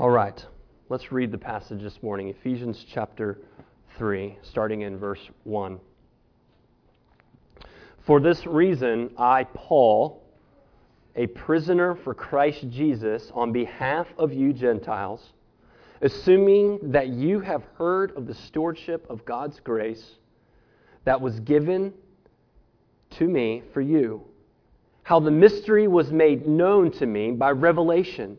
All right, let's read the passage this morning, Ephesians chapter 3, starting in verse 1. For this reason, I, Paul, a prisoner for Christ Jesus, on behalf of you Gentiles, assuming that you have heard of the stewardship of God's grace that was given to me for you, how the mystery was made known to me by revelation,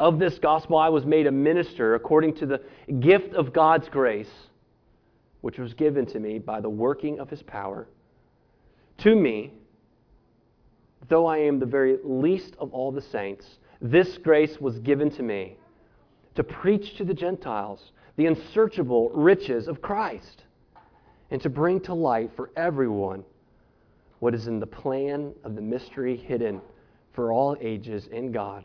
Of this gospel I was made a minister according to the gift of God's grace, which was given to me by the working of His power. To me, though I am the very least of all the saints, this grace was given to me, to preach to the Gentiles the unsearchable riches of Christ, and to bring to light for everyone what is in the plan of the mystery hidden for all ages in God,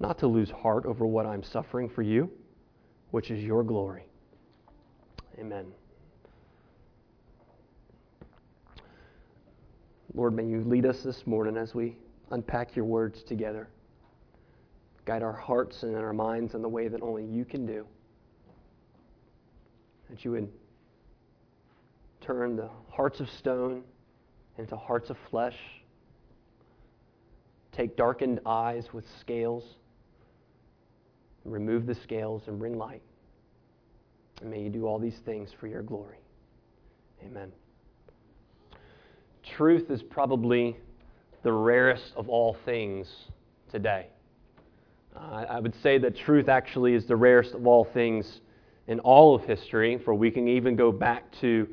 not to lose heart over what I'm suffering for you, which is your glory. Amen. Lord, may you lead us this morning as we unpack your words together. Guide our hearts and our minds in the way that only you can do. That you would turn the hearts of stone into hearts of flesh. Take darkened eyes with scales. Remove the scales and bring light. And may you do all these things for your glory. Amen. Truth is probably the rarest of all things today. I would say that truth actually is the rarest of all things in all of history, for we can even go back to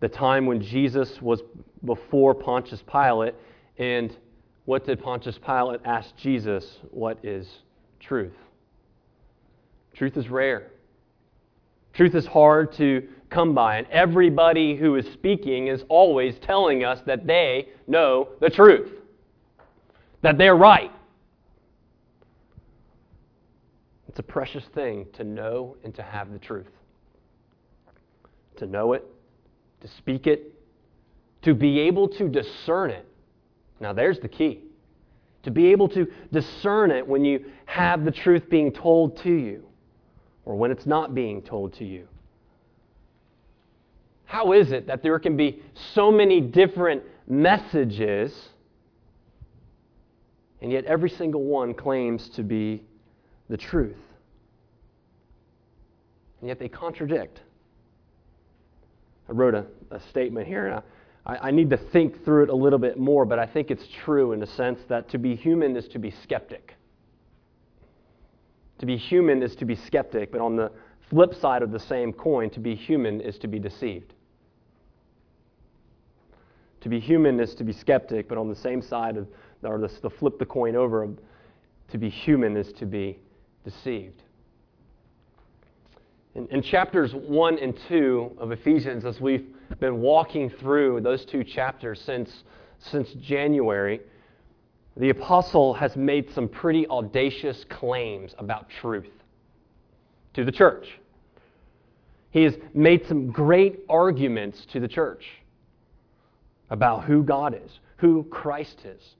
the time when Jesus was before Pontius Pilate, and what did Pontius Pilate ask Jesus? What is truth? Truth is rare. Truth is hard to come by, and everybody who is speaking is always telling us that they know the truth, that they're right. It's a precious thing to know and to have the truth, to know it, to speak it, to be able to discern it. Now there's the key, to be able to discern it when you have the truth being told to you, or when it's not being told to you. How is it that there can be so many different messages, and yet every single one claims to be the truth? And yet they contradict. I wrote a statement here, and I need to think through it a little bit more, but I think it's true in the sense that to be human is to be skeptic. To be human is to be skeptic, but on the flip side of the same coin, to be human is to be deceived. To be human is to be skeptic, but on the same side of, or the flip the coin over, to be human is to be deceived. In chapters 1 and 2 of Ephesians, as we've been walking through those two chapters since January, the Apostle has made some pretty audacious claims about truth to the church. He has made some great arguments to the church about who God is, who Christ is.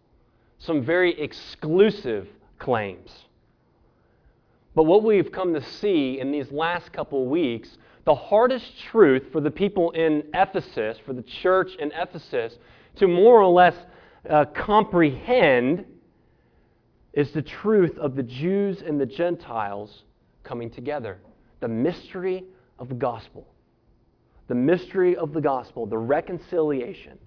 Some very exclusive claims. But what we've come to see in these last couple weeks, the hardest truth for the people in Ephesus, for the church in Ephesus, to more or less comprehend is the truth of the Jews and the Gentiles coming together. The mystery of the gospel. The mystery of the gospel, the reconciliation.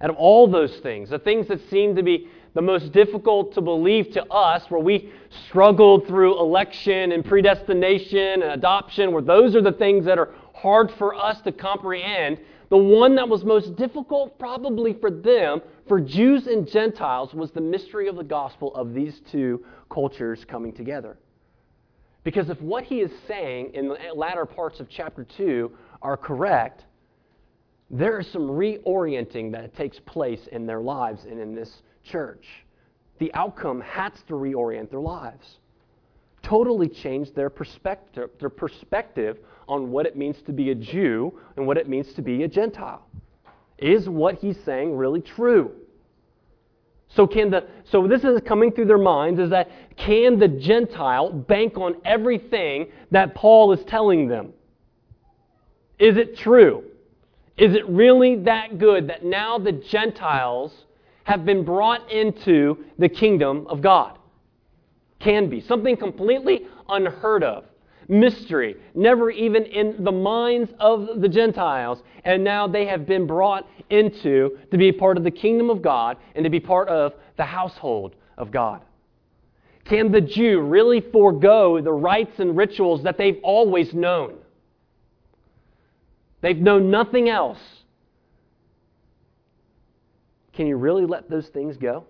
Out of all those things, the things that seem to be the most difficult to believe to us, where we struggled through election and predestination and adoption, where those are the things that are hard for us to comprehend, the one that was most difficult probably for them, for Jews and Gentiles, was the mystery of the gospel of these two cultures coming together. Because if what he is saying in the latter parts of chapter 2 are correct, there is some reorienting that takes place in their lives and in this church. The outcome has to reorient their lives. Totally change their perspective on what it means to be a Jew and what it means to be a Gentile. Is what he's saying really true? So this is coming through their minds, is that can the Gentile bank on everything that Paul is telling them? Is it true? Is it really that good that now the Gentiles have been brought into the kingdom of God? Can be. Something completely unheard of. Mystery. Never even in the minds of the Gentiles. And now they have been brought into to be a part of the kingdom of God and to be part of the household of God. Can the Jew really forego the rites and rituals that they've always known? They've known nothing else. Can you really let those things go?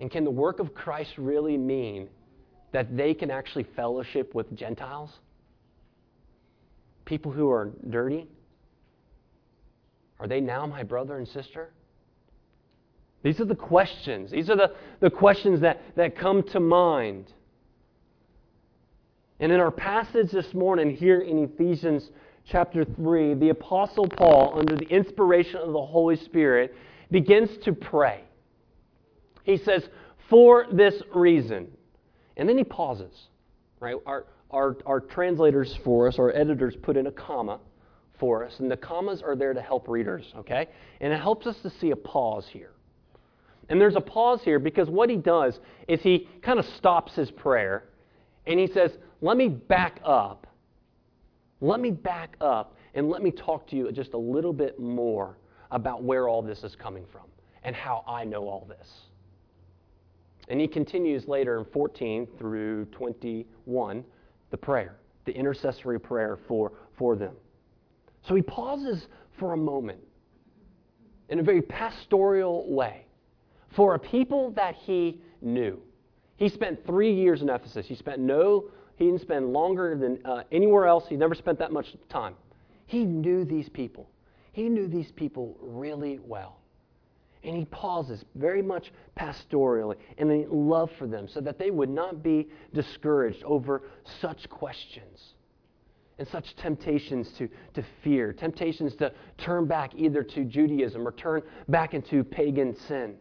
And can the work of Christ really mean that they can actually fellowship with Gentiles? People who are dirty? Are they now my brother and sister? These are the questions. These are the questions that come to mind. And in our passage this morning here in Ephesians chapter 3, the Apostle Paul, under the inspiration of the Holy Spirit, begins to pray. He says, for this reason. And then he pauses. Right? Our translators for us, our editors, put in a comma for us. And the commas are there to help readers. Okay? And it helps us to see a pause here. And there's a pause here because what he does is he kind of stops his prayer. And he says, let me back up. Let me back up and let me talk to you just a little bit more about where all this is coming from and how I know all this. And he continues later in 14 through 21, the prayer, the intercessory prayer for them. So he pauses for a moment in a very pastoral way for a people that he knew. He spent 3 years in Ephesus. He didn't spend longer than anywhere else. He never spent that much time. He knew these people. He knew these people really well. And he pauses very much pastorally and in love for them so that they would not be discouraged over such questions and such temptations to fear, temptations to turn back either to Judaism or turn back into pagan sin.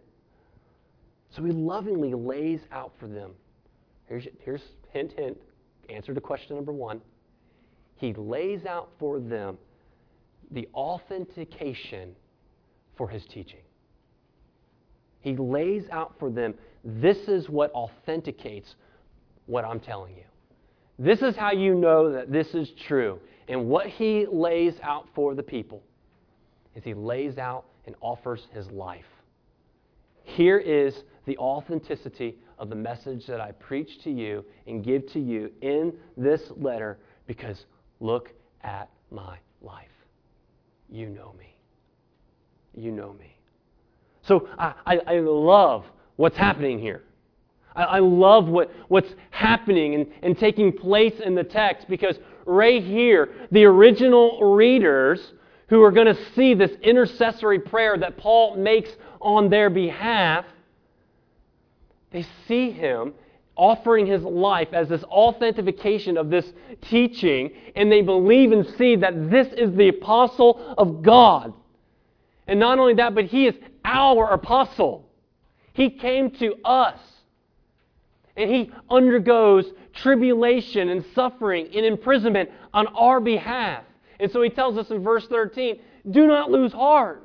So he lovingly lays out for them. Here's hint, hint, answer to question number 1. He lays out for them the authentication for his teaching. He lays out for them, this is what authenticates what I'm telling you. This is how you know that this is true. And what he lays out for the people is he lays out and offers his life. Here is the authenticity of the message that I preach to you and give to you in this letter, because look at my life. You know me. You know me. So I love what's happening here. I love what's happening and taking place in the text, because right here, the original readers who are going to see this intercessory prayer that Paul makes on their behalf, they see him offering his life as this authentication of this teaching, and they believe and see that this is the apostle of God. And not only that, but he is our apostle. He came to us. And he undergoes tribulation and suffering and imprisonment on our behalf. And so he tells us in verse 13, do not lose heart.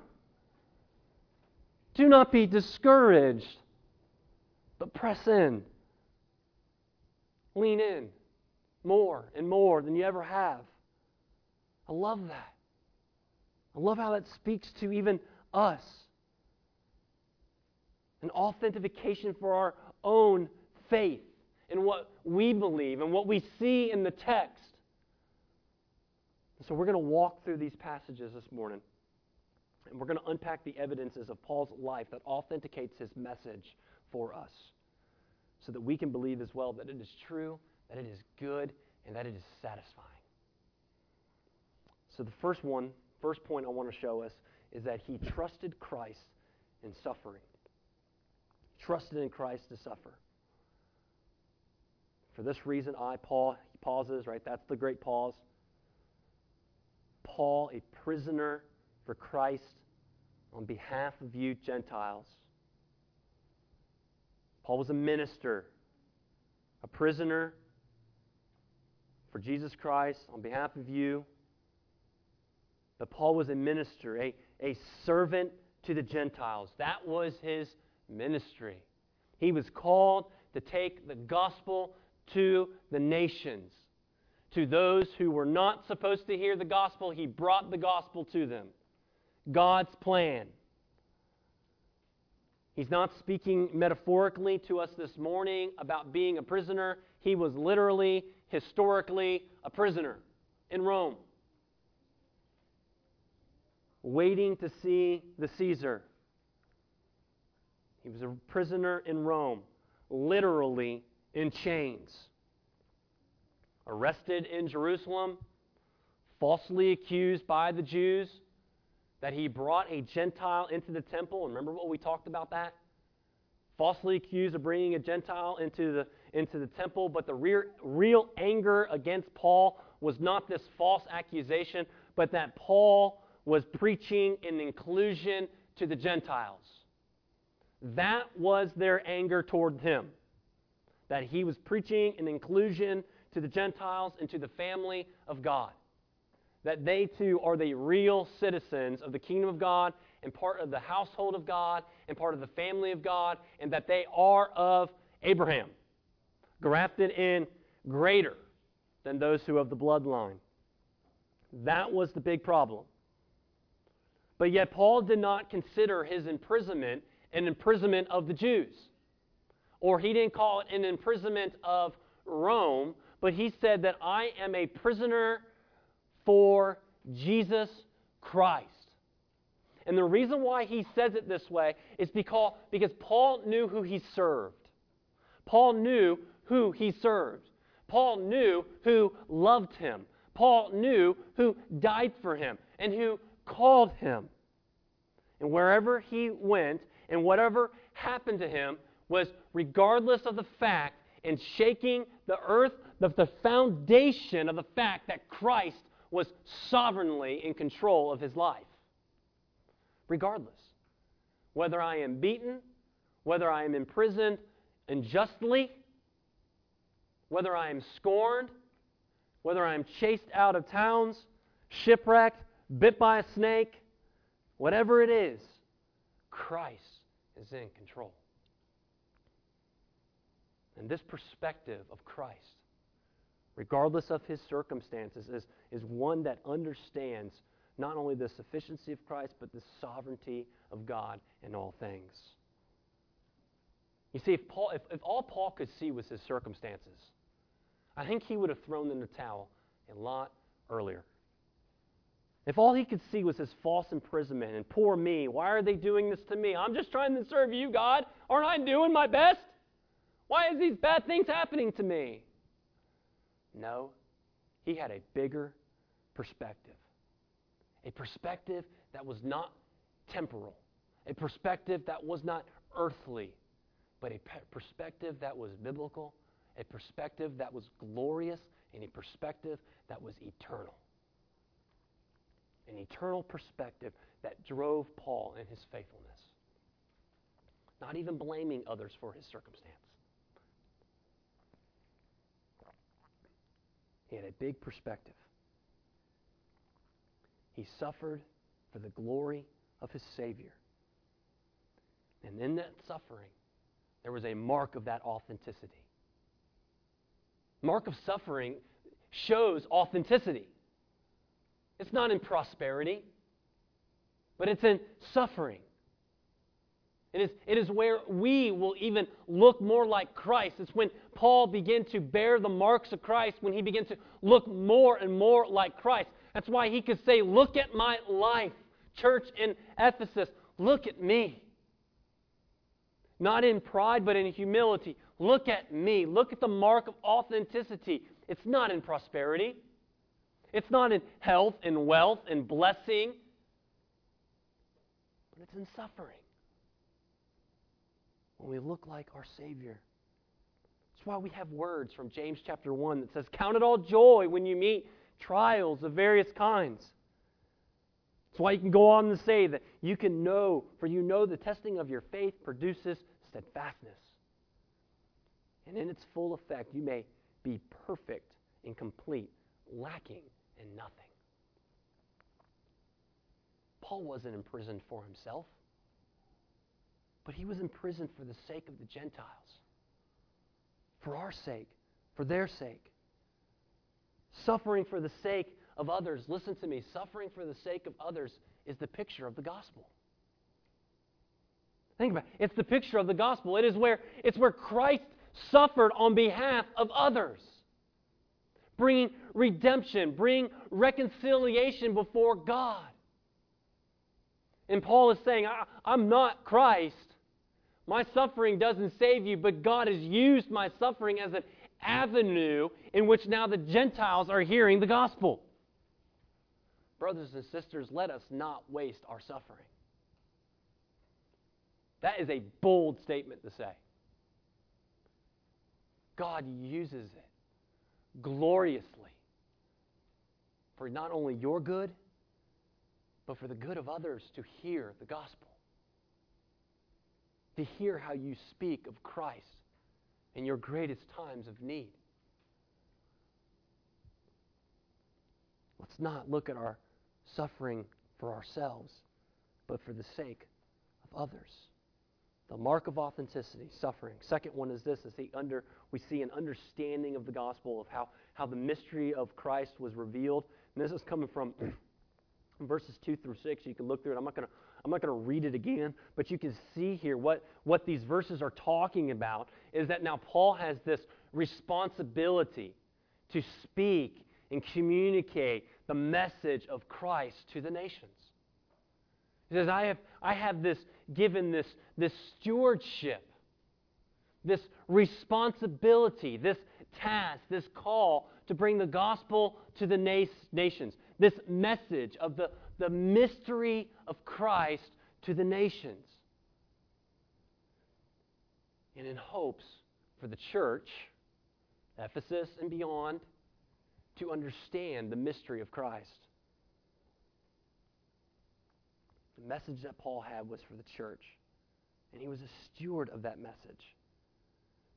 Do not be discouraged, but press in. Lean in more and more than you ever have. I love that. I love how that speaks to even us. An authentication for our own faith in what we believe and what we see in the text. And so we're going to walk through these passages this morning, and we're going to unpack the evidences of Paul's life that authenticates his message for us, so that we can believe as well that it is true, that it is good, and that it is satisfying. So the first point I want to show us is that he trusted Christ in suffering. Trusted in Christ to suffer. For this reason, I, Paul, he pauses, right? That's the great pause. Paul, a prisoner for Christ on behalf of you Gentiles. Paul was a minister, a prisoner for Jesus Christ on behalf of you. But Paul was a minister, a servant to the Gentiles. That was his ministry. He was called to take the gospel to the nations. To those who were not supposed to hear the gospel, he brought the gospel to them. God's plan. He's not speaking metaphorically to us this morning about being a prisoner. He was literally, historically, a prisoner in Rome, waiting to see the Caesar. He was a prisoner in Rome, literally in chains. Arrested in Jerusalem, falsely accused by the Jews that he brought a Gentile into the temple. Remember what we talked about that? Falsely accused of bringing a Gentile into the temple, but the real anger against Paul was not this false accusation, but that Paul was preaching an inclusion to the Gentiles. That was their anger toward him, that he was preaching an inclusion to the Gentiles and to the family of God, that they too are the real citizens of the kingdom of God and part of the household of God and part of the family of God, and that they are of Abraham, grafted in greater than those who have the bloodline. That was the big problem. But yet Paul did not consider his imprisonment an imprisonment of the Jews, or he didn't call it an imprisonment of Rome, but he said that I am a prisoner for Jesus Christ. And the reason why he says it this way is because Paul knew who he served. Paul knew who he served. Paul knew who loved him. Paul knew who died for him and who called him. And wherever he went and whatever happened to him was regardless of the fact and shaking the earth, the foundation of the fact that Christ was sovereignly in control of his life. Regardless. Whether I am beaten, whether I am imprisoned unjustly, whether I am scorned, whether I am chased out of towns, shipwrecked, bit by a snake, whatever it is, Christ is in control. And this perspective of Christ, regardless of his circumstances, is one that understands not only the sufficiency of Christ, but the sovereignty of God in all things. You see, if all Paul could see was his circumstances, I think he would have thrown in the towel a lot earlier. If all he could see was his false imprisonment and poor me, why are they doing this to me? I'm just trying to serve you, God. Aren't I doing my best? Why is these bad things happening to me? No, he had a bigger perspective. A perspective that was not temporal. A perspective that was not earthly. But a perspective that was biblical. A perspective that was glorious. And a perspective that was eternal. An eternal perspective that drove Paul in his faithfulness. Not even blaming others for his circumstance. He had a big perspective. He suffered for the glory of his Savior. And in that suffering, there was a mark of that authenticity. Mark of suffering shows authenticity. It's not in prosperity, but it's in suffering. It is where we will even look more like Christ. It's when Paul began to bear the marks of Christ, when he began to look more and more like Christ. That's why he could say, look at my life, church in Ephesus, look at me. Not in pride, but in humility. Look at me. Look at the mark of authenticity. It's not in prosperity. It's not in health and wealth and blessing. But it's in suffering. When we look like our Savior. That's why we have words from James chapter 1 that says, count it all joy when you meet trials of various kinds. That's why you can go on to say that you can know, for you know the testing of your faith produces steadfastness. And in its full effect, you may be perfect and complete, lacking in nothing. Paul wasn't imprisoned for himself, but he was imprisoned for the sake of the Gentiles, for our sake, for their sake. Suffering for the sake of others, listen to me, suffering for the sake of others is the picture of the gospel. Think about it. It's the picture of the gospel. It's where Christ suffered on behalf of others, bringing redemption, bringing reconciliation before God. And Paul is saying, I'm not Christ. My suffering doesn't save you, but God has used my suffering as an avenue in which now the Gentiles are hearing the gospel. Brothers and sisters, let us not waste our suffering. That is a bold statement to say. God uses it gloriously for not only your good, but for the good of others to hear the gospel, to hear how you speak of Christ in your greatest times of need. Let's not look at our suffering for ourselves, but for the sake of others. The mark of authenticity, suffering. Second one is this, we see an understanding of the gospel, of how the mystery of Christ was revealed. And this is coming from verses 2 through 6. You can look through it. I'm not going to read it again, but you can see here what these verses are talking about is that now Paul has this responsibility to speak and communicate the message of Christ to the nations. He says, I have this given this stewardship, this responsibility, this task, this call to bring the gospel to the nations, this message of the mystery of Christ to the nations. And in hopes for the church, Ephesus and beyond, to understand the mystery of Christ. The message that Paul had was for the church, and he was a steward of that message.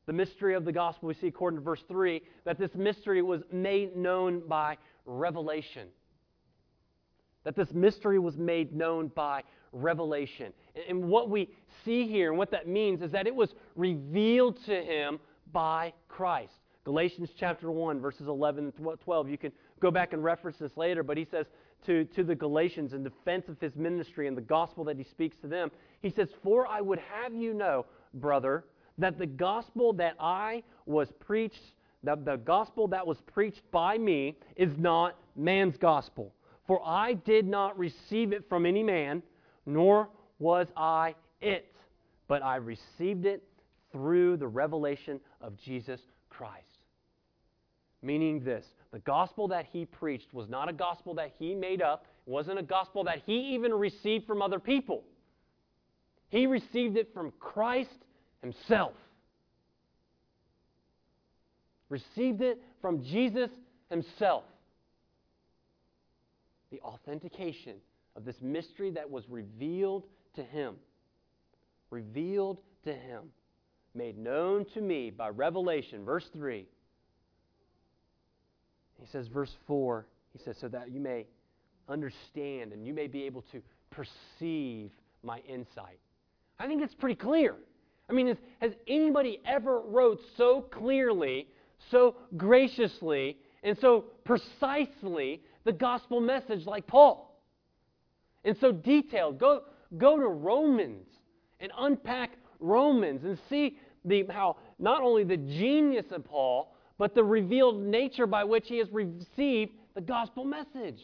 The mystery of the gospel, we see according to verse 3, that this mystery was made known by revelation. That this mystery was made known by revelation. And what we see here and what that means is that it was revealed to him by Christ. Galatians chapter 1, verses 11 and 12. You can go back and reference this later, but he says to the Galatians in defense of his ministry and the gospel that he speaks to them, he says, "For I would have you know, brother, that the gospel that was preached by me is not man's gospel. For I did not receive it from any man, nor was I it, but I received it through the revelation of Jesus Christ." Meaning this, the gospel that he preached was not a gospel that he made up, it wasn't a gospel that he even received from other people. He received it from Christ himself. Received it from Jesus himself. The authentication of this mystery that was revealed to him, made known to me by revelation, verse 3. He says, verse 4, he says, so that you may understand and you may be able to perceive my insight. I think it's pretty clear. I mean, has anybody ever wrote so clearly, so graciously, and so precisely the gospel message like Paul? And so detailed. Go to Romans and unpack Romans and see how not only the genius of Paul, but the revealed nature by which he has received the gospel message.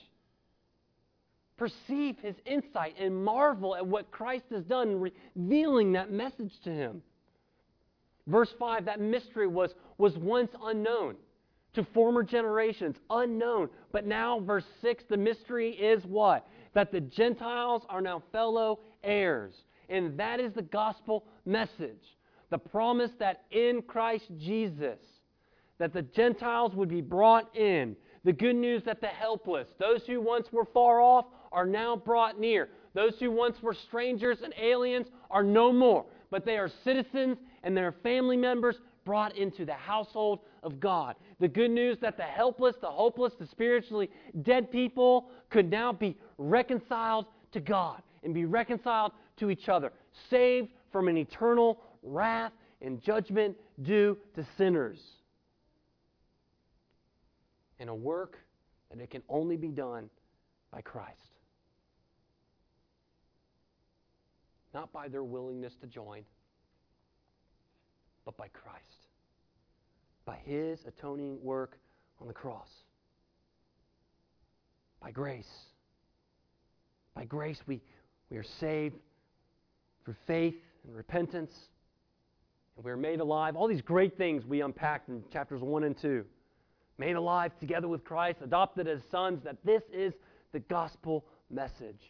Perceive his insight and marvel at what Christ has done, revealing that message to him. Verse 5, that mystery was once unknown to former generations, unknown. But now, verse 6, the mystery is what? That the Gentiles are now fellow heirs. And that is the gospel message. The promise that in Christ Jesus, that the Gentiles would be brought in. The good news that the helpless, those who once were far off, are now brought near. Those who once were strangers and aliens are no more, but they are citizens and their family members brought into the household of God. The good news that the helpless, the hopeless, the spiritually dead people could now be reconciled to God and be reconciled to each other, saved from an eternal wrath and judgment due to sinners. And a work that it can only be done by Christ. Not by their willingness to join, but by Christ. By His atoning work on the cross. By grace. By grace we are saved through faith and repentance. And we are made alive. All these great things we unpacked in chapters 1 and 2. Made alive together with Christ, adopted as sons, that this is the gospel message.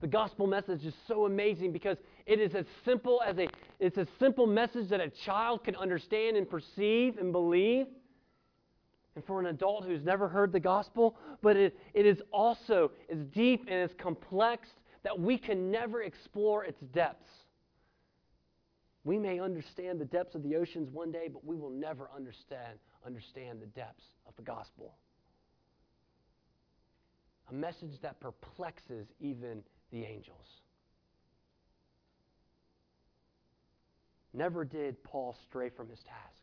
The gospel message is so amazing because it is as simple as it's a simple message that a child can understand and perceive and believe. And for an adult who's never heard the gospel, but it is also as deep and as complex that we can never explore its depths. We may understand the depths of the oceans one day, but we will never understand the depths of the gospel. A message that perplexes even the angels. Never did Paul stray from his task,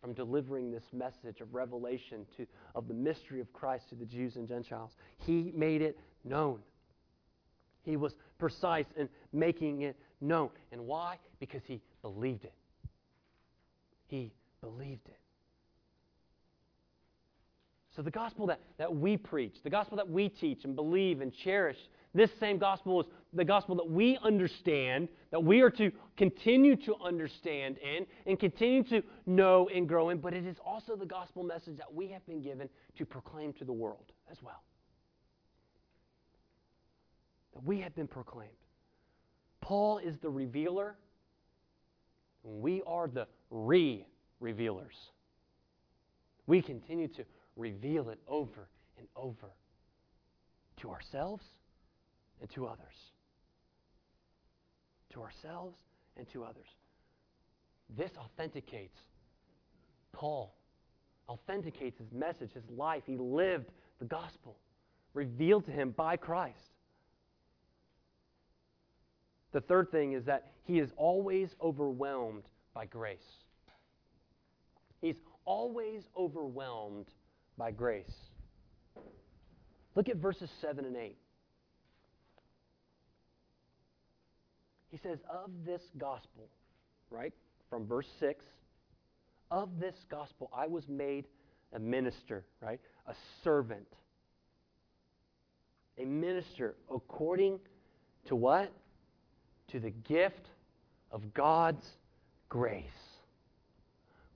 from delivering this message of revelation of the mystery of Christ to the Jews and Gentiles. He made it known. He was precise in making it known. And why? Because he believed it. He believed it. So the gospel that we preach, the gospel that we teach and believe and cherish, this same gospel is the gospel that we understand, that we are to continue to understand in and continue to know and grow in, but it is also the gospel message that we have been given to proclaim to the world as well. That we have been proclaimed. Paul is the revealer, and we are the revealers. We continue to reveal it over and over to ourselves and to others. To ourselves and to others. This authenticates his message, his life. He lived the gospel revealed to him by Christ. The third thing is that he is always overwhelmed by grace. He's always overwhelmed by grace. Look at verses 7 and 8. He says, of this gospel, right, from verse 6, of this gospel I was made a minister, right, a servant. A minister according to what? To the gift of God's grace,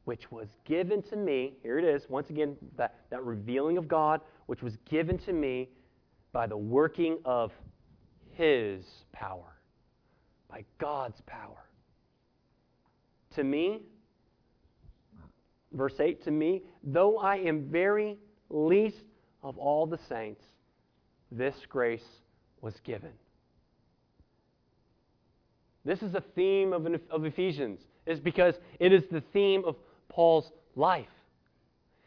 which was given to me, here it is, once again, that revealing of God, which was given to me by the working of His power, by God's power. To me, verse 8, to me, though I am very least of all the saints, this grace was given. This is a theme of Ephesians. It's because it is the theme of Paul's life.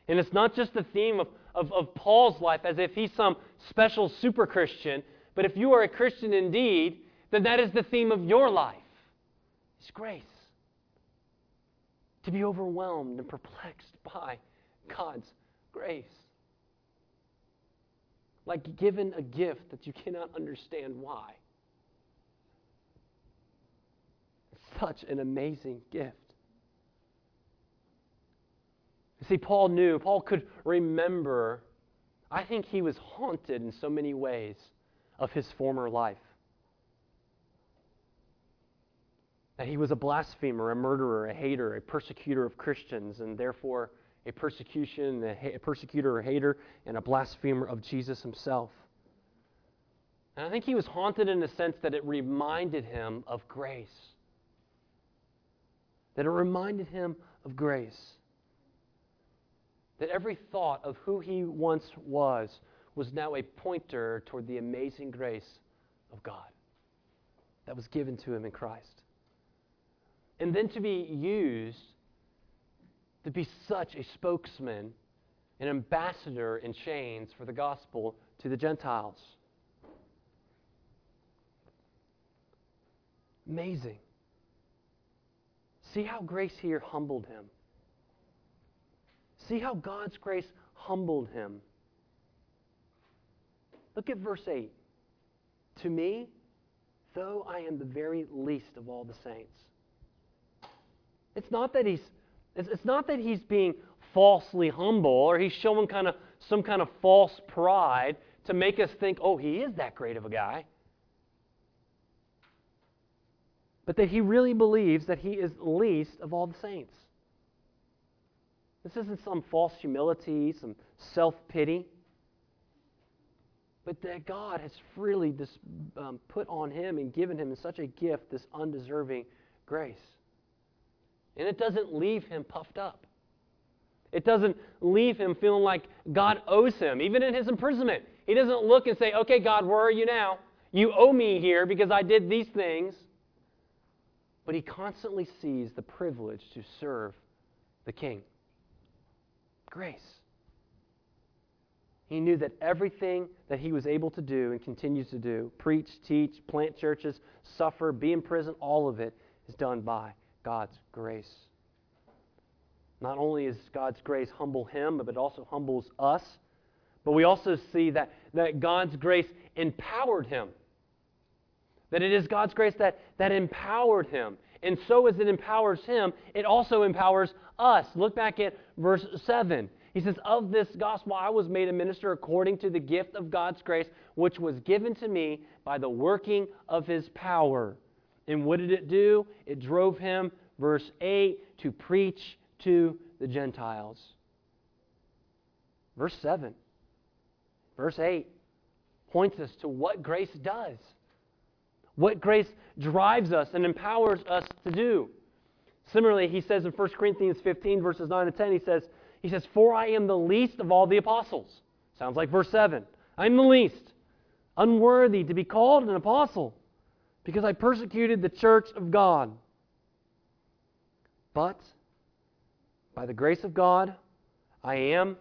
And it's not just the theme of Paul's life as if he's some special super Christian, but if you are a Christian indeed, then that is the theme of your life. It's grace. To be overwhelmed and perplexed by God's grace. Like given a gift that you cannot understand why. Such an amazing gift. You see, Paul knew. Paul could remember. I think he was haunted in so many ways of his former life. That he was a blasphemer, a murderer, a hater, a persecutor of Christians, and therefore a persecutor or hater, and a blasphemer of Jesus himself. And I think he was haunted in the sense that it reminded him of grace. That it reminded him of grace. That every thought of who he once was now a pointer toward the amazing grace of God that was given to him in Christ. And then to be used to be such a spokesman, an ambassador in chains for the gospel to the Gentiles. Amazing. See how grace here humbled him. See how God's grace humbled him. Look at verse 8. To me, though I am the very least of all the saints. It's not that he's being falsely humble, or he's showing some kind of false pride to make us think, oh, he is that great of a guy. But that he really believes that he is least of all the saints. This isn't some false humility, some self-pity, but that God has freely put on him and given him in such a gift this undeserving grace. And it doesn't leave him puffed up. It doesn't leave him feeling like God owes him, even in his imprisonment. He doesn't look and say, okay, God, where are you now? You owe me here because I did these things. But he constantly sees the privilege to serve the King. Grace. He knew that everything that he was able to do and continues to do, preach, teach, plant churches, suffer, be in prison, all of it is done by God's grace. Not only is God's grace humble him, but it also humbles us. But we also see that God's grace empowered him. That it is God's grace that empowered him. And so as it empowers him, it also empowers us. Look back at verse 7. He says, of this gospel I was made a minister according to the gift of God's grace, which was given to me by the working of his power. And what did it do? It drove him, verse 8, to preach to the Gentiles. Verse 7, verse 8 points us to what grace does. What grace drives us and empowers us to do. Similarly, he says in 1 Corinthians 15, verses 9 and 10, he says, for I am the least of all the apostles. Sounds like verse 7. I am the least, unworthy to be called an apostle, because I persecuted the church of God. But by the grace of God, I am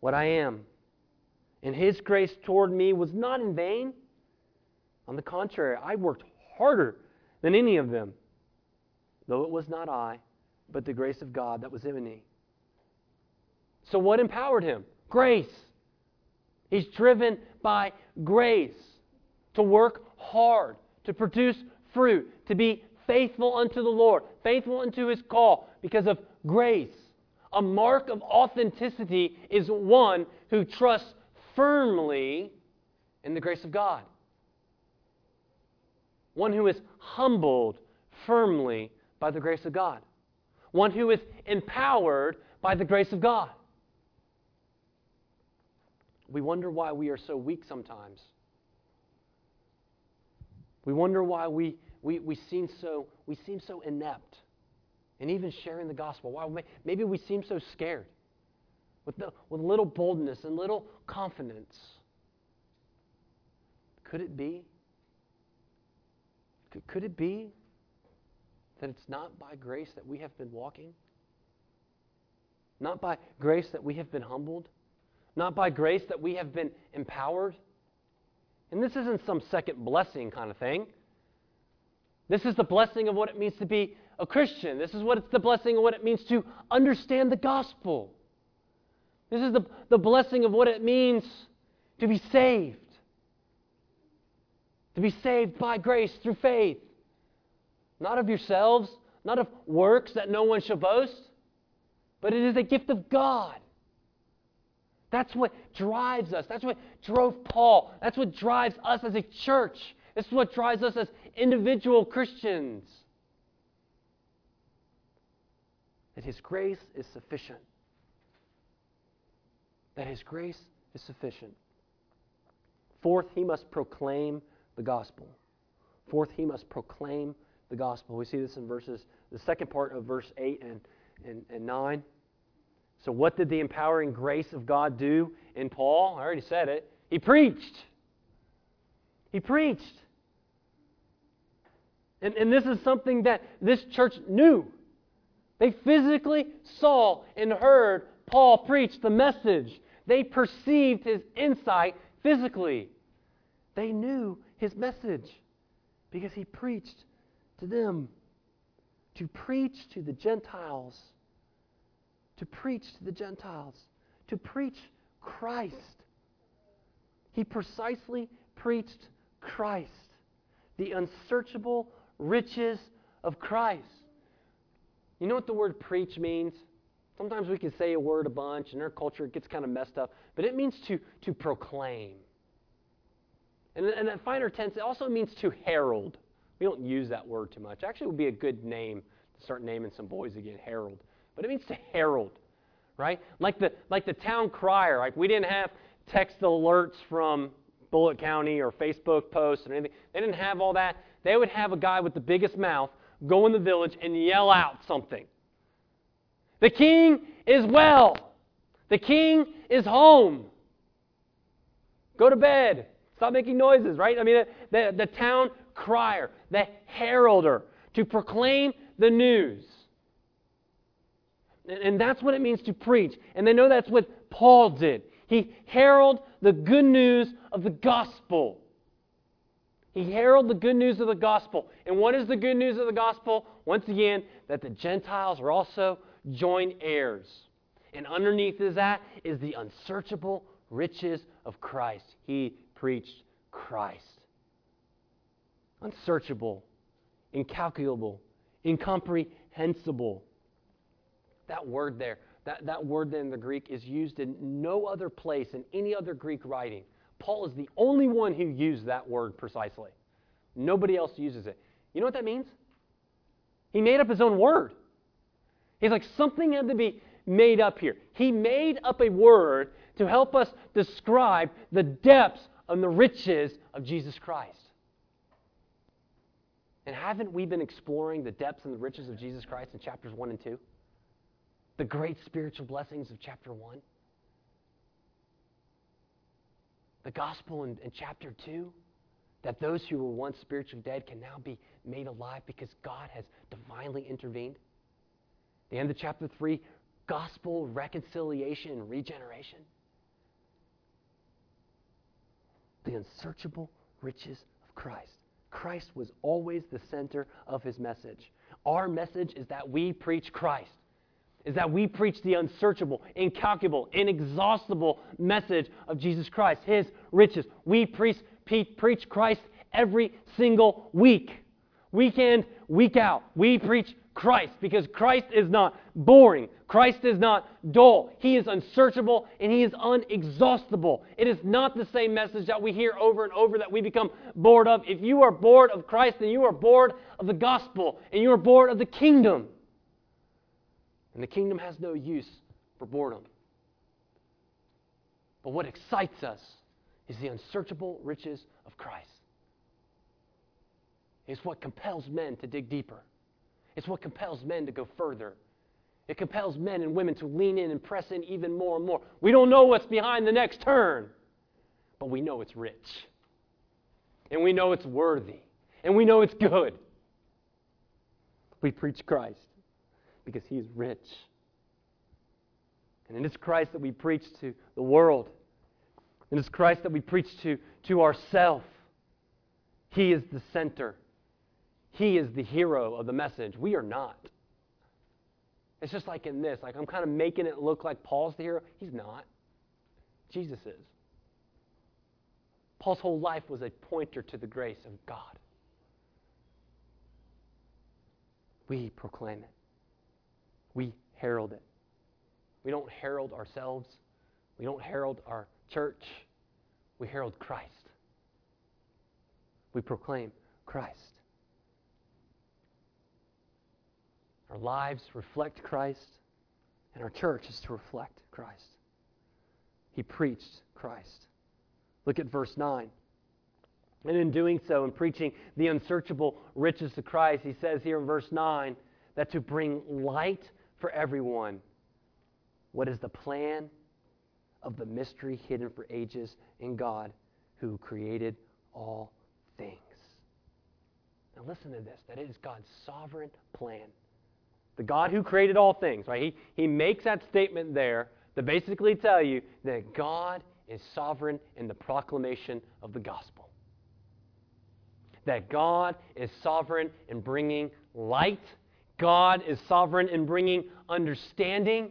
what I am. And his grace toward me was not in vain. On the contrary, I worked harder than any of them, though it was not I, but the grace of God that was in me. So what empowered him? Grace. He's driven by grace to work hard, to produce fruit, to be faithful unto the Lord, faithful unto his call because of grace. A mark of authenticity is one who trusts firmly in the grace of God. One who is humbled firmly by the grace of God. One who is empowered by the grace of God. We wonder why we are so weak sometimes. We wonder why we seem so inept in even sharing the gospel. Why maybe we seem so scared with little boldness and little confidence. Could it be? Could it be that it's not by grace that we have been walking? Not by grace that we have been humbled? Not by grace that we have been empowered? And this isn't some second blessing kind of thing. This is the blessing of what it means to be a Christian. This is what it's the blessing of what it means to understand the gospel. This is the blessing of what it means to be saved. To be saved by grace through faith. Not of yourselves, not of works that no one shall boast, but it is a gift of God. That's what drives us. That's what drove Paul. That's what drives us as a church. This is what drives us as individual Christians. That His grace is sufficient. That His grace is sufficient. Fourth, he must proclaim the gospel. Fourth, he must proclaim the gospel. We see this in verses, the second part of verse 8 and 9. So what did the empowering grace of God do in Paul? I already said it. He preached. He preached. And this is something that this church knew. They physically saw and heard Paul preach the message. They perceived his insight physically. They knew his message because he preached to them. To preach to the Gentiles. To preach to the Gentiles. To preach Christ. He precisely preached Christ. The unsearchable riches of Christ. You know what the word preach means? Sometimes we can say a word a bunch, and our culture gets kind of messed up. But it means to proclaim. And that finer tense, it also means to herald. We don't use that word too much. Actually, it would be a good name to start naming some boys again, Harold. But it means to herald, right? Like the town crier. Like we didn't have text alerts from Bullitt County or Facebook posts or anything. They didn't have all that. They would have a guy with the biggest mouth go in the village and yell out something. The king is well. The king is home. Go to bed. Stop making noises, right? I mean, the town crier, the heralder, to proclaim the news. And that's what it means to preach. And they know that's what Paul did. He heralded the good news of the gospel. He heralded the good news of the gospel. And what is the good news of the gospel? Once again, that the Gentiles are also joint heirs. And underneath is that is the unsearchable riches of Christ. He preached Christ. Unsearchable, incalculable, incomprehensible. That word there, that word there in the Greek is used in no other place in any other Greek writing. Paul is the only one who used that word precisely. Nobody else uses it. You know what that means? He made up his own word. He's like, something had to be made up here. He made up a word to help us describe the depths and the riches of Jesus Christ. And haven't we been exploring the depths and the riches of Jesus Christ in chapters 1 and 2? The great spiritual blessings of chapter 1? The gospel in chapter 2? That those who were once spiritually dead can now be made alive because God has divinely intervened? The end of chapter 3, gospel reconciliation and regeneration? The unsearchable riches of Christ. Christ was always the center of His message. Our message is that we preach Christ, is that we preach the unsearchable, incalculable, inexhaustible message of Jesus Christ, His riches. We preach Christ every single week, week in, week out. We preach Christ because Christ is not boring. Christ is not dull. He is unsearchable and He is unexhaustible. It is not the same message that we hear over and over that we become bored of. If you are bored of Christ, then you are bored of the gospel and you are bored of the kingdom. And the kingdom has no use for boredom. But what excites us is the unsearchable riches of Christ. It's what compels men to dig deeper. It's what compels men to go further. It compels men and women to lean in and press in even more and more. We don't know what's behind the next turn, but we know it's rich. And we know it's worthy. And we know it's good. We preach Christ because He is rich. And it is Christ that we preach to the world. It is Christ that we preach to ourselves. He is the center. He is the hero of the message. We are not. It's just like in this. Like, I'm kind of making it look like Paul's the hero. He's not. Jesus is. Paul's whole life was a pointer to the grace of God. We proclaim it. We herald it. We don't herald ourselves. We don't herald our church. We herald Christ. We proclaim Christ. Our lives reflect Christ, and our church is to reflect Christ. He preached Christ. Look at verse 9. And in doing so, in preaching the unsearchable riches of Christ, he says here in verse 9 that to bring light for everyone, what is the plan of the mystery hidden for ages in God who created all things. Now listen to this, that it is God's sovereign plan. The God who created all things, right? He makes that statement there to basically tell you that God is sovereign in the proclamation of the gospel. That God is sovereign in bringing light. God is sovereign in bringing understanding.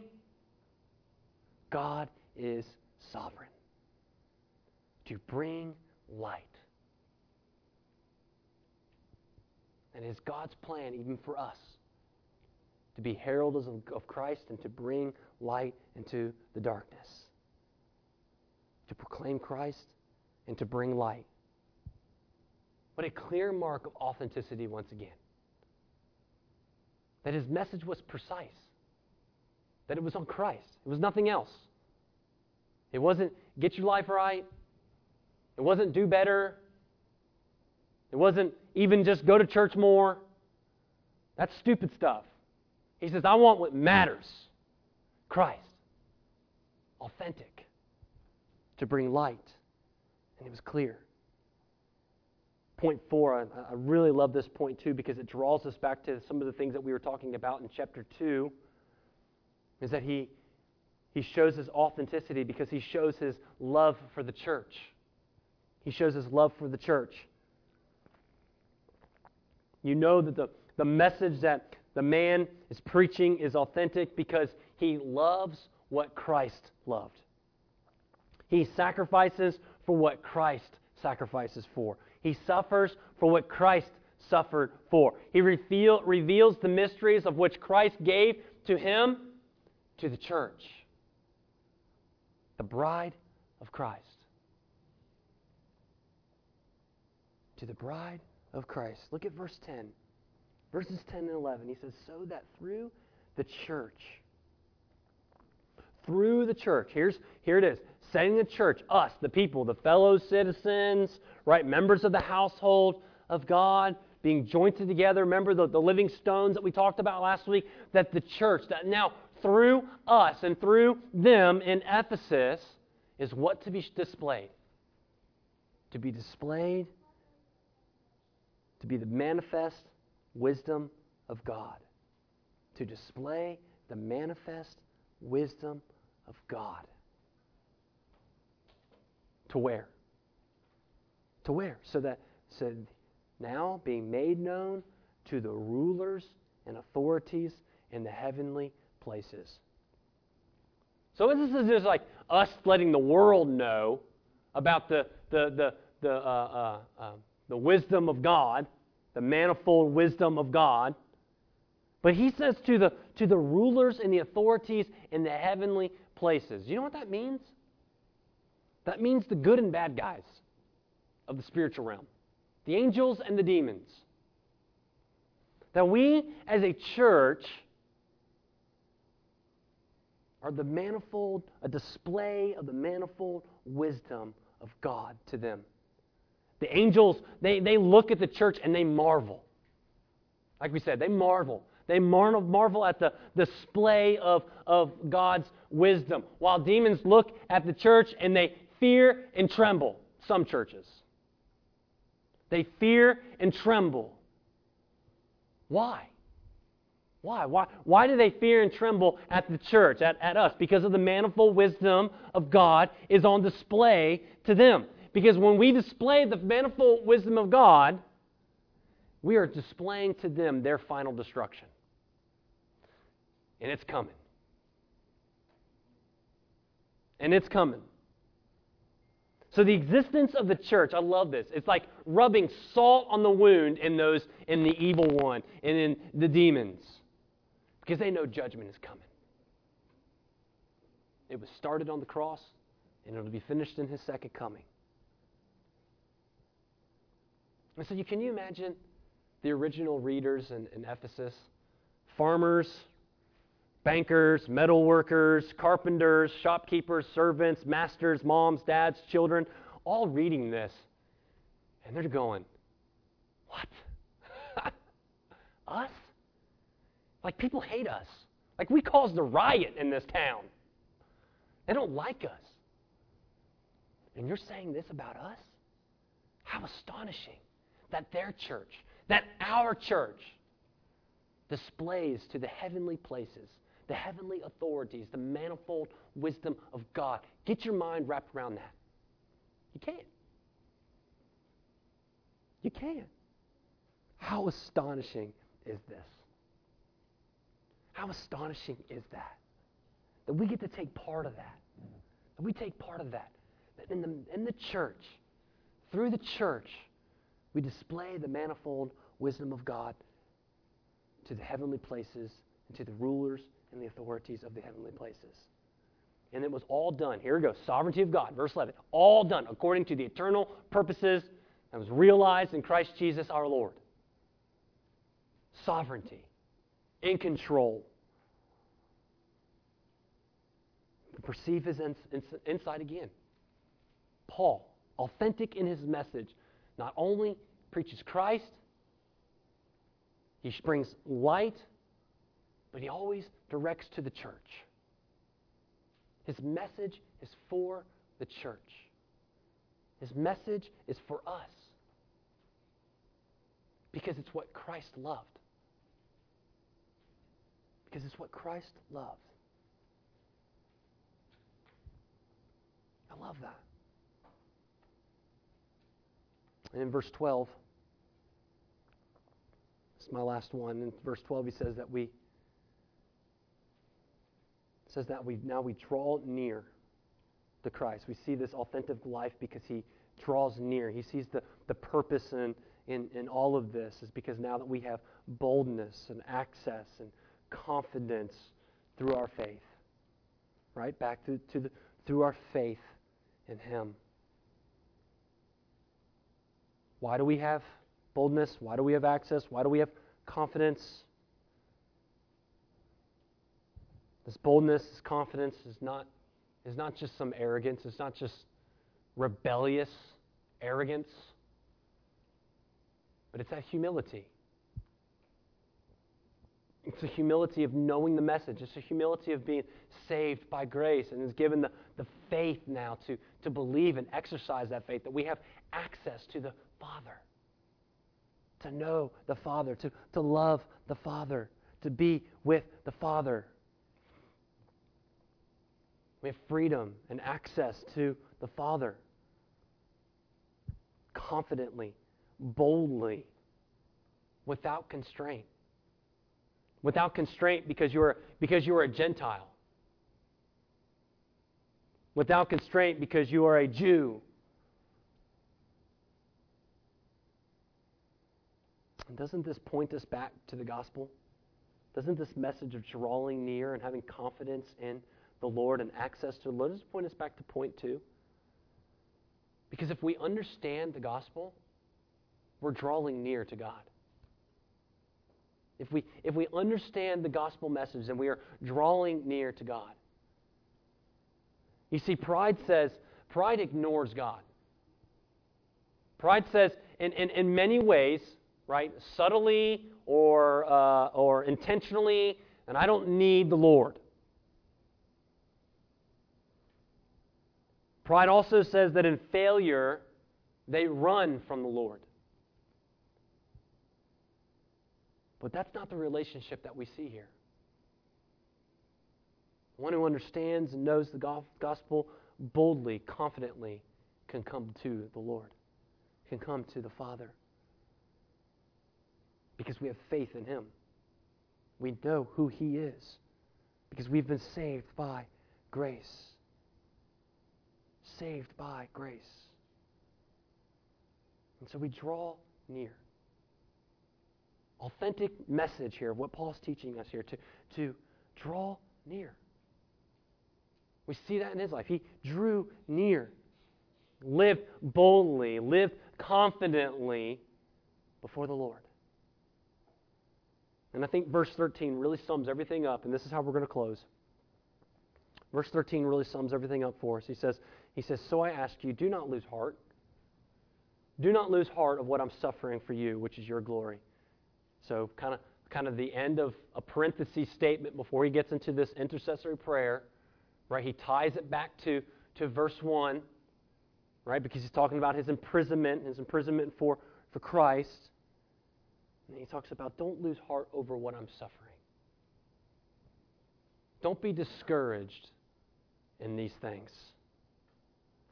God is sovereign to bring light. And it is God's plan even for us to be heralds of Christ and to bring light into the darkness. To proclaim Christ and to bring light. What a clear mark of authenticity once again. That his message was precise. That it was on Christ. It was nothing else. It wasn't get your life right. It wasn't do better. It wasn't even just go to church more. That's stupid stuff. He says, I want what matters. Christ. Authentic. To bring light. And it was clear. Point 4, I really love this point too, because it draws us back to some of the things that we were talking about in chapter 2, is that he shows his authenticity because he shows his love for the church. He shows his love for the church. You know that the message that the man is preaching is authentic because he loves what Christ loved. He sacrifices for what Christ sacrifices for. He suffers for what Christ suffered for. He reveals the mysteries of which Christ gave to him, to the church, the bride of Christ. To the bride of Christ. Look at verse 10. Verses 10 and 11. He says, so that through the church, here it is, setting the church, us, the people, the fellow citizens, right, members of the household of God, being jointed together, remember the living stones that we talked about last week, that the church, that now through us and through them in Ephesus is what to be displayed. To be displayed, to be the manifest wisdom of God. To display the manifest wisdom of God. To where? To where? So now being made known to the rulers and authorities in the heavenly places. So this is just like us letting the world know about the wisdom of God, the manifold wisdom of God. But he says to the rulers and the authorities in the heavenly places. You know what that means? That means the good and bad guys of the spiritual realm, the angels and the demons. That we as a church are a display of the manifold wisdom of God to them. The angels, they look at the church and they marvel. Like we said, they marvel. They marvel at the display of God's wisdom, while demons look at the church and they fear and tremble. Some churches. They fear and tremble. Why? Why do they fear and tremble at the church, at us? Because of the manifold wisdom of God is on display to them. Because when we display the manifold wisdom of God, We are displaying to them their final destruction. And it's coming. And it's coming. So the existence of the church, I love this. It's like rubbing salt on the wound in those, in the evil one and in the demons. Because they know judgment is coming. It was started on the cross, and it'll be finished in his second coming. And so can you imagine the original readers in Ephesus? Farmers, bankers, metal workers, carpenters, shopkeepers, servants, masters, moms, dads, children, all reading this. And they're going, what? Us? Like, people hate us. Like, we caused a riot in this town. They don't like us. And you're saying this about us? How astonishing that their church, that our church, displays to the heavenly places, the heavenly authorities, the manifold wisdom of God. Get your mind wrapped around that. You can't. You can't. How astonishing is this? How astonishing is that? That we get to take part of that. That we take part of that. That in the church, through the church, we display the manifold wisdom of God to the heavenly places and to the rulers and the authorities of the heavenly places. And it was all done. Here we go. Sovereignty of God, verse 11. All done according to the eternal purposes that was realized in Christ Jesus our Lord. Sovereignty. In control. We perceive his insight again. Paul, authentic in his message, not only preaches Christ, he brings light, but he always directs to the church. His message is for the church. His message is for us. Because it's what Christ loved. Because it's what Christ loved. I love that. And in verse 12, my last one. In verse 12, he says that we draw near to Christ. We see this authentic life because he draws near. He sees the purpose in all of this is because now that we have boldness and access and confidence through our faith, right back through our faith in him. Why do we have boldness? Why do we have access? Why do we have confidence? This boldness, this confidence is not just some arrogance. It's not just rebellious arrogance. But it's that humility. It's a humility of knowing the message. It's a humility of being saved by grace and is given the faith now to believe and exercise that faith, that we have access to the Father. To know the Father, to love the Father, to be with the Father. We have freedom and access to the Father. Confidently, boldly, without constraint. Without constraint because you are a Gentile. Without constraint because you are a Jew. And doesn't this point us back to the gospel? Doesn't this message of drawing near and having confidence in the Lord and access to the Lord, does it point us back to point 2? Because if we understand the gospel, we're drawing near to God. If we understand the gospel message, then we are drawing near to God. You see, pride ignores God. Pride says, in many ways, right, subtly or intentionally, and I don't need the Lord. Pride also says that in failure, they run from the Lord. But that's not the relationship that we see here. One who understands and knows the gospel boldly, confidently, can come to the Lord, can come to the Father. because we have faith in him. We know who he is because we've been saved by grace. Saved by grace. And so we draw near. Authentic message here of what Paul's teaching us here, to draw near. We see that in his life. He drew near, lived boldly, lived confidently before the Lord. And I think verse 13 really sums everything up, and this is how we're going to close. Verse 13 really sums everything up for us. He says, "So I ask you, do not lose heart. Do not lose heart of what I'm suffering for you, which is your glory." So kind of the end of a parenthesis statement before he gets into this intercessory prayer, right? He ties it back to verse 1, right? Because he's talking about his imprisonment for Christ. And he talks about don't lose heart over what I'm suffering. Don't be discouraged in these things.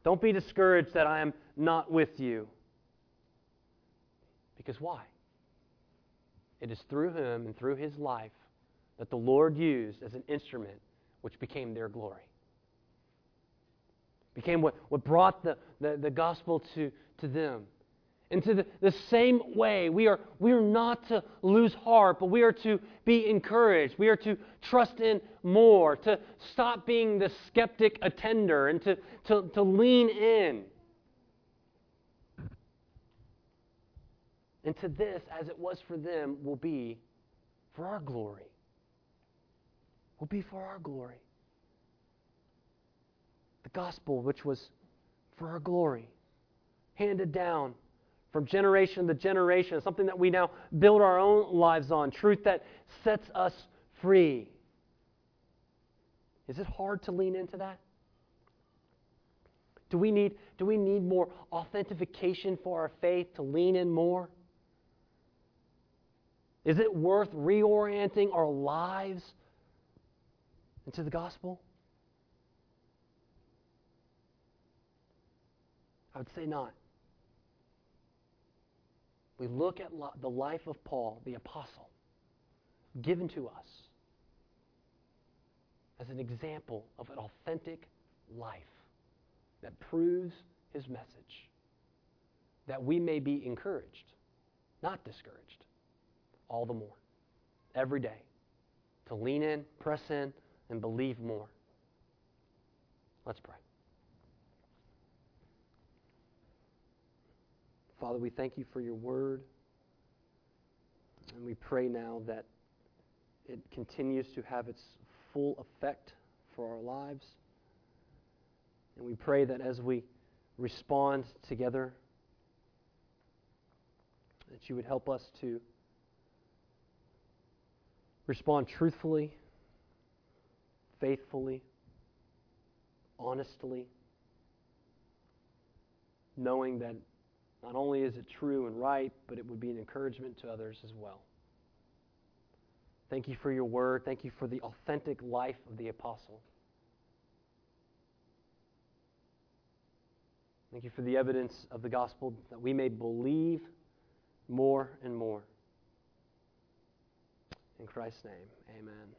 Don't be discouraged that I am not with you. Because why? It is through him and through his life that the Lord used as an instrument which became their glory. Became what brought the gospel to them. And to the same way, we are not to lose heart, but we are to be encouraged. We are to trust in more, to stop being the skeptic attender, and to lean in. And to this, as it was for them, will be for our glory. Will be for our glory. The gospel, which was for our glory, handed down from generation to generation, something that we now build our own lives on, truth that sets us free. Is it hard to lean into that? Do we need more authentication for our faith, to lean in more? Is it worth reorienting our lives into the gospel? I would say not. We look at the life of Paul, the apostle, given to us as an example of an authentic life that proves his message, that we may be encouraged, not discouraged, all the more, every day, to lean in, press in, and believe more. Let's pray. Father, we thank you for your word, and we pray now that it continues to have its full effect for our lives. And we pray that as we respond together, that you would help us to respond truthfully, faithfully, honestly, knowing that not only is it true and right, but it would be an encouragement to others as well. Thank you for your word. Thank you for the authentic life of the apostle. Thank you for the evidence of the gospel that we may believe more and more. In Christ's name, amen.